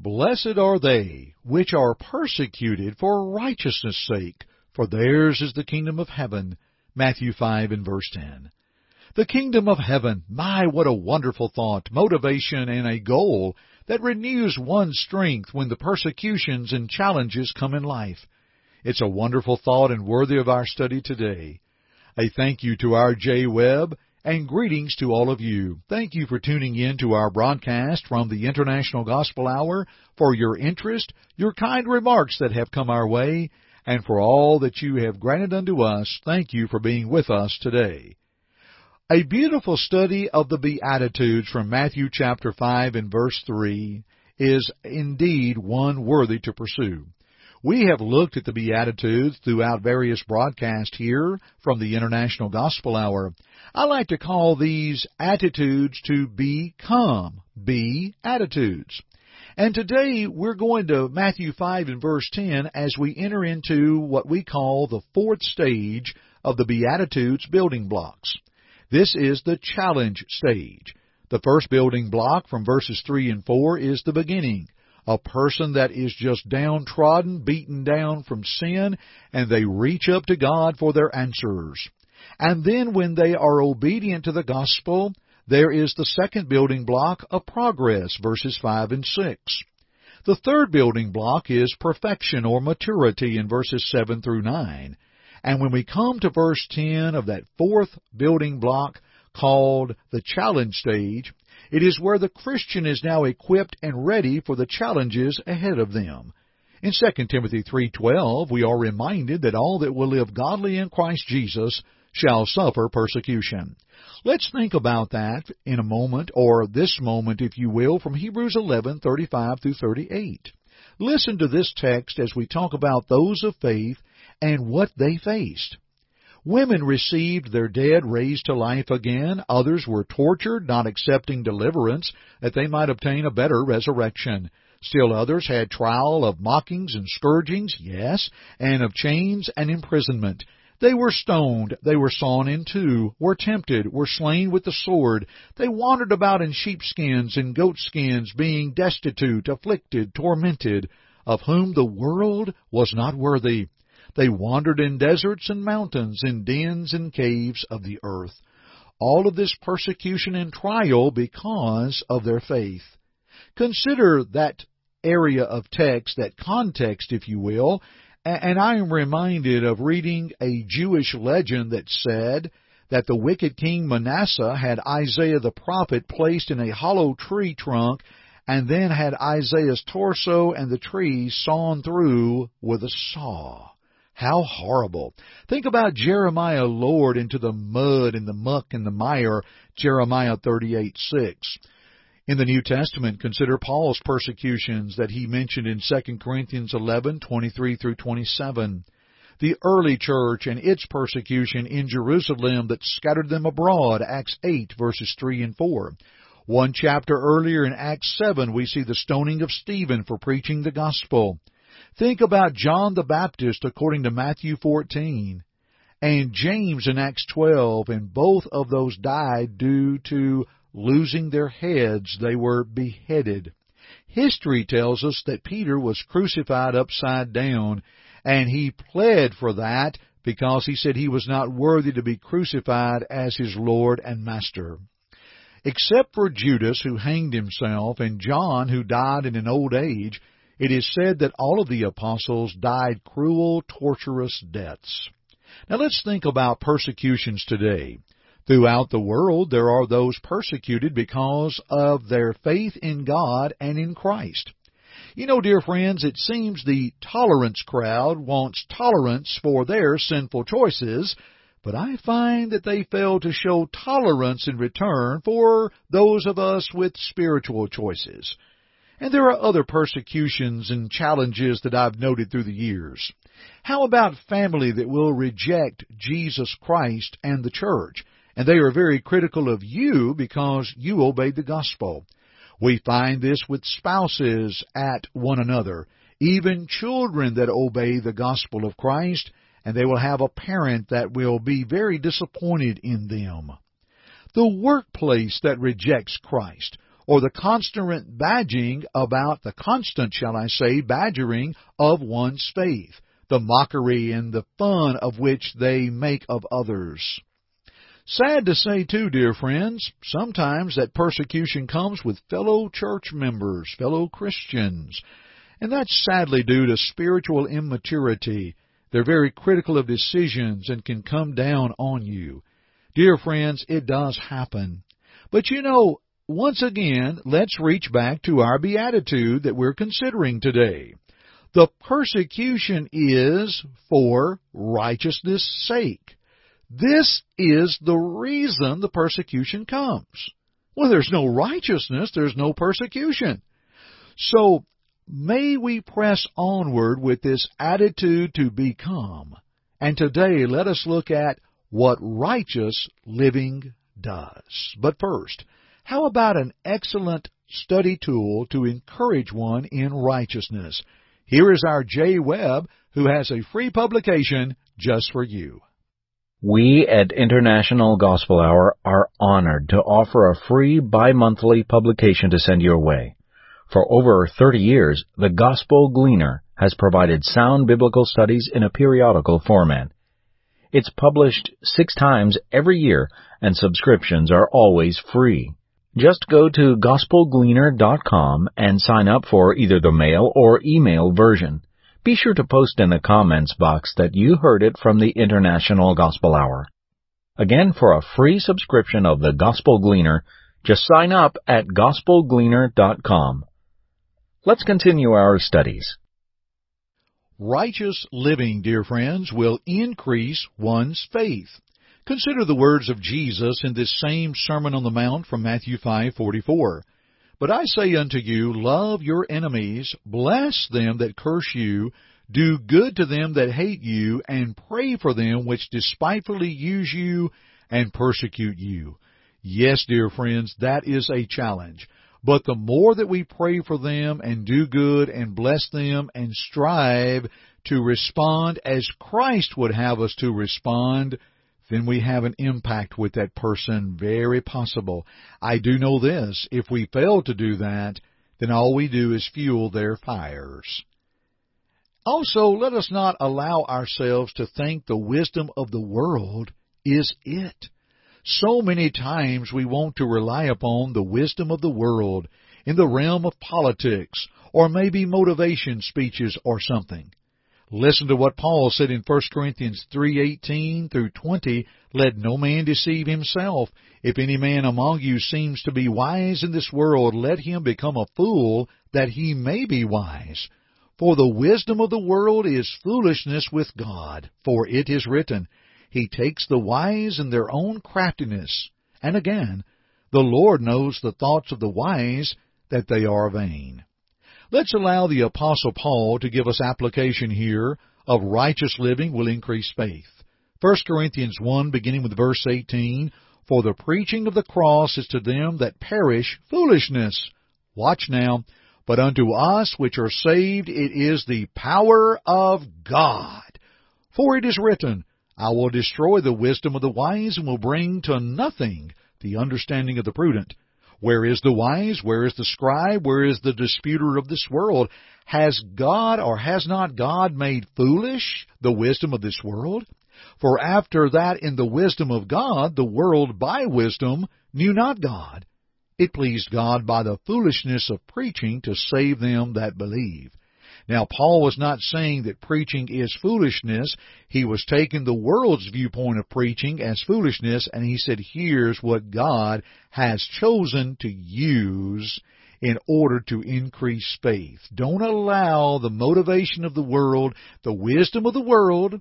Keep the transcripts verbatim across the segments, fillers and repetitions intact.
Blessed are they which are persecuted for righteousness' sake, for theirs is the kingdom of heaven. Matthew five and verse ten. The kingdom of heaven, my, what a wonderful thought, motivation, and a goal that renews one's strength when the persecutions and challenges come in life. It's a wonderful thought and worthy of our study today. A thank you to our J. Webb, and greetings to all of you. Thank you for tuning in to our broadcast from the International Gospel Hour, for your interest, your kind remarks that have come our way, and for all that you have granted unto us. Thank you for being with us today. A beautiful study of the Beatitudes from Matthew chapter five and verse three is indeed one worthy to pursue. We have looked at the Beatitudes throughout various broadcasts here from the International Gospel Hour. I like to call these attitudes to become Beatitudes. And today we're going to Matthew five and verse ten as we enter into what we call the fourth stage of the Beatitudes building blocks. This is the challenge stage. The first building block from verses three and four is the beginning. A person that is just downtrodden, beaten down from sin, and they reach up to God for their answers. And then when they are obedient to the gospel, there is the second building block of progress, verses five and six. The third building block is perfection or maturity in verses seven through nine. And when we come to verse ten of that fourth building block called the challenge stage, it is where the Christian is now equipped and ready for the challenges ahead of them. In Second Timothy three twelve, we are reminded that all that will live godly in Christ Jesus shall suffer persecution. Let's think about that in a moment, or this moment, if you will, from Hebrews eleven thirty-five through thirty-eight. Listen to this text as we talk about those of faith and what they faced. Women received their dead raised to life again. Others were tortured, not accepting deliverance, that they might obtain a better resurrection. Still others had trial of mockings and scourgings, yes, and of chains and imprisonment. They were stoned, they were sawn in two, were tempted, were slain with the sword. They wandered about in sheepskins and goatskins, being destitute, afflicted, tormented, of whom the world was not worthy. They wandered in deserts and mountains, in dens and caves of the earth. All of this persecution and trial because of their faith. Consider that area of text, that context, if you will, and I am reminded of reading a Jewish legend that said that the wicked king Manasseh had Isaiah the prophet placed in a hollow tree trunk, and then had Isaiah's torso and the tree sawn through with a saw. How horrible. Think about Jeremiah lowered into the mud and the muck and the mire, Jeremiah thirty-eight six. In the New Testament, consider Paul's persecutions that he mentioned in Second Corinthians eleven twenty-three through twenty-seven. The early church and its persecution in Jerusalem that scattered them abroad, Acts eight verses three and four. One chapter earlier in Acts seven, we see the stoning of Stephen for preaching the gospel. Think about John the Baptist according to Matthew fourteen, and James in Acts twelve, and both of those died due to losing their heads. They were beheaded. History tells us that Peter was crucified upside down, and he pled for that because he said he was not worthy to be crucified as his Lord and Master. Except for Judas, who hanged himself, and John, who died in an old age, it is said that all of the apostles died cruel, torturous deaths. Now let's think about persecutions today. Throughout the world, there are those persecuted because of their faith in God and in Christ. You know, dear friends, it seems the tolerance crowd wants tolerance for their sinful choices, but I find that they fail to show tolerance in return for those of us with spiritual choices. And there are other persecutions and challenges that I've noted through the years. How about family that will reject Jesus Christ and the church, and they are very critical of you because you obeyed the gospel? We find this with spouses at one another, even children that obey the gospel of Christ, and they will have a parent that will be very disappointed in them. The workplace that rejects Christ, or the constant badging about the constant, shall I say, badgering of one's faith, the mockery and the fun of which they make of others. Sad to say, too, dear friends, sometimes that persecution comes with fellow church members, fellow Christians, and that's sadly due to spiritual immaturity. They're very critical of decisions and can come down on you. Dear friends, it does happen. But you know, once again, let's reach back to our beatitude that we're considering today. The persecution is for righteousness' sake. This is the reason the persecution comes. Well, there's no righteousness, there's no persecution. So, may we press onward with this attitude to become. And today, let us look at what righteous living does. But first, how about an excellent study tool to encourage one in righteousness? Here is our Jay Webb, who has a free publication just for you. We at International Gospel Hour are honored to offer a free bi-monthly publication to send your way. For over thirty years, the Gospel Gleaner has provided sound biblical studies in a periodical format. It's published six times every year, and subscriptions are always free. Just go to Gospel Gleaner dot com and sign up for either the mail or email version. Be sure to post in the comments box that you heard it from the International Gospel Hour. Again, for a free subscription of the Gospel Gleaner, just sign up at Gospel Gleaner dot com. Let's continue our studies. Righteous living, dear friends, will increase one's faith. Consider the words of Jesus in this same Sermon on the Mount from Matthew five forty-four. But I say unto you, love your enemies, bless them that curse you, do good to them that hate you, and pray for them which despitefully use you and persecute you. Yes, dear friends, that is a challenge. But the more that we pray for them and do good and bless them and strive to respond as Christ would have us to respond, then we have an impact with that person, very possible. I do know this, if we fail to do that, then all we do is fuel their fires. Also, let us not allow ourselves to think the wisdom of the world is it. So many times we want to rely upon the wisdom of the world in the realm of politics, or maybe motivation speeches or something. Listen to what Paul said in First Corinthians three eighteen through twenty, let no man deceive himself. If any man among you seems to be wise in this world, let him become a fool, that he may be wise. For the wisdom of the world is foolishness with God, for it is written, He takes the wise in their own craftiness. And again, the Lord knows the thoughts of the wise, that they are vain. Let's allow the Apostle Paul to give us application here of righteous living will increase faith. First Corinthians one, beginning with verse eighteen, For the preaching of the cross is to them that perish foolishness. Watch now. But unto us which are saved it is the power of God. For it is written, I will destroy the wisdom of the wise, and will bring to nothing the understanding of the prudent. Where is the wise? Where is the scribe? Where is the disputer of this world? Has God or has not God made foolish the wisdom of this world? For after that in the wisdom of God, the world by wisdom knew not God. It pleased God by the foolishness of preaching to save them that believe. Now, Paul was not saying that preaching is foolishness. He was taking the world's viewpoint of preaching as foolishness, and he said, here's what God has chosen to use in order to increase faith. Don't allow the motivation of the world, the wisdom of the world,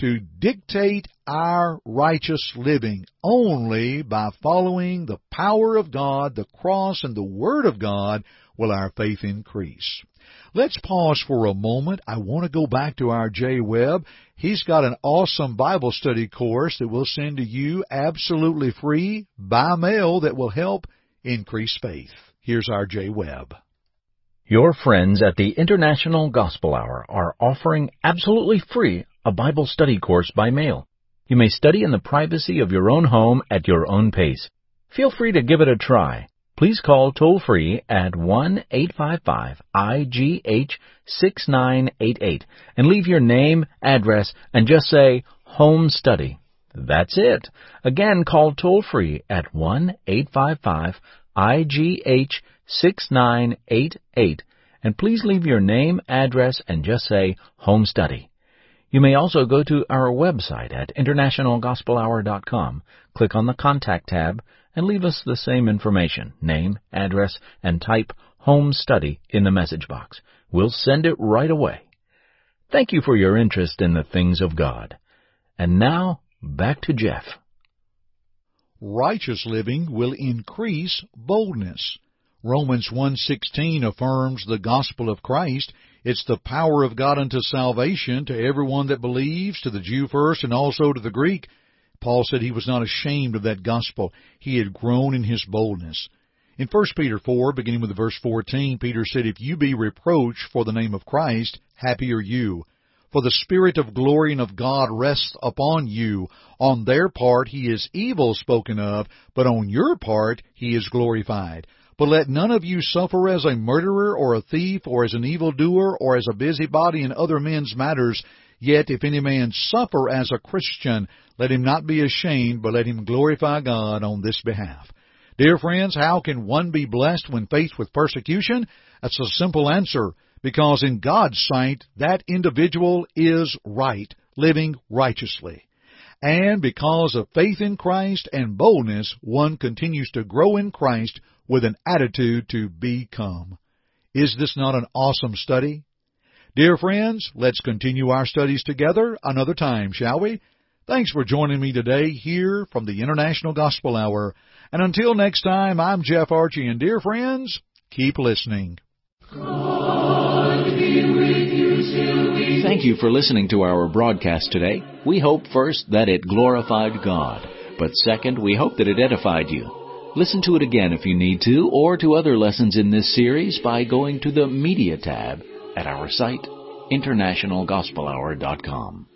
to dictate our righteous living only by following the power of God, the cross, and the Word of God, will our faith increase. Let's pause for a moment. I want to go back to our J. Webb. He's got an awesome Bible study course that we'll send to you absolutely free by mail that will help increase faith. Here's our J. Webb. Your friends at the International Gospel Hour are offering absolutely free a Bible study course by mail. You may study in the privacy of your own home at your own pace. Feel free to give it a try. Please call toll-free at one eight five five I G H six nine eight eight and leave your name, address, and just say, Home Study. That's it. Again, call toll-free at one eight five five I G H six nine eight eight and please leave your name, address, and just say, Home Study. You may also go to our website at international gospel hour dot com, click on the Contact tab, and leave us the same information, name, address, and type Home Study in the message box. We'll send it right away. Thank you for your interest in the things of God. And now, back to Jeff. Righteous living will increase boldness. Romans one sixteen affirms the gospel of Christ. It's the power of God unto salvation to everyone that believes, to the Jew first and also to the Greek. Paul said he was not ashamed of that gospel. He had grown in his boldness. In First Peter four, beginning with verse fourteen, Peter said, If you be reproached for the name of Christ, happy are you. For the Spirit of glory and of God rests upon you. On their part he is evil spoken of, but on your part he is glorified. But let none of you suffer as a murderer, or a thief, or as an evildoer, or as a busybody in other men's matters. Yet if any man suffer as a Christian, let him not be ashamed, but let him glorify God on this behalf. Dear friends, how can one be blessed when faced with persecution? That's a simple answer, because in God's sight, that individual is right, living righteously. And because of faith in Christ and boldness, one continues to grow in Christ with an attitude to become. Is this not an awesome study? Dear friends, let's continue our studies together another time, shall we? Thanks for joining me today here from the International Gospel Hour. And until next time, I'm Jeff Archie, and dear friends, keep listening. God be with you till we... Thank you for listening to our broadcast today. We hope, first, that it glorified God, but second, we hope that it edified you. Listen to it again if you need to, or to other lessons in this series by going to the Media tab at our site, international gospel hour dot com.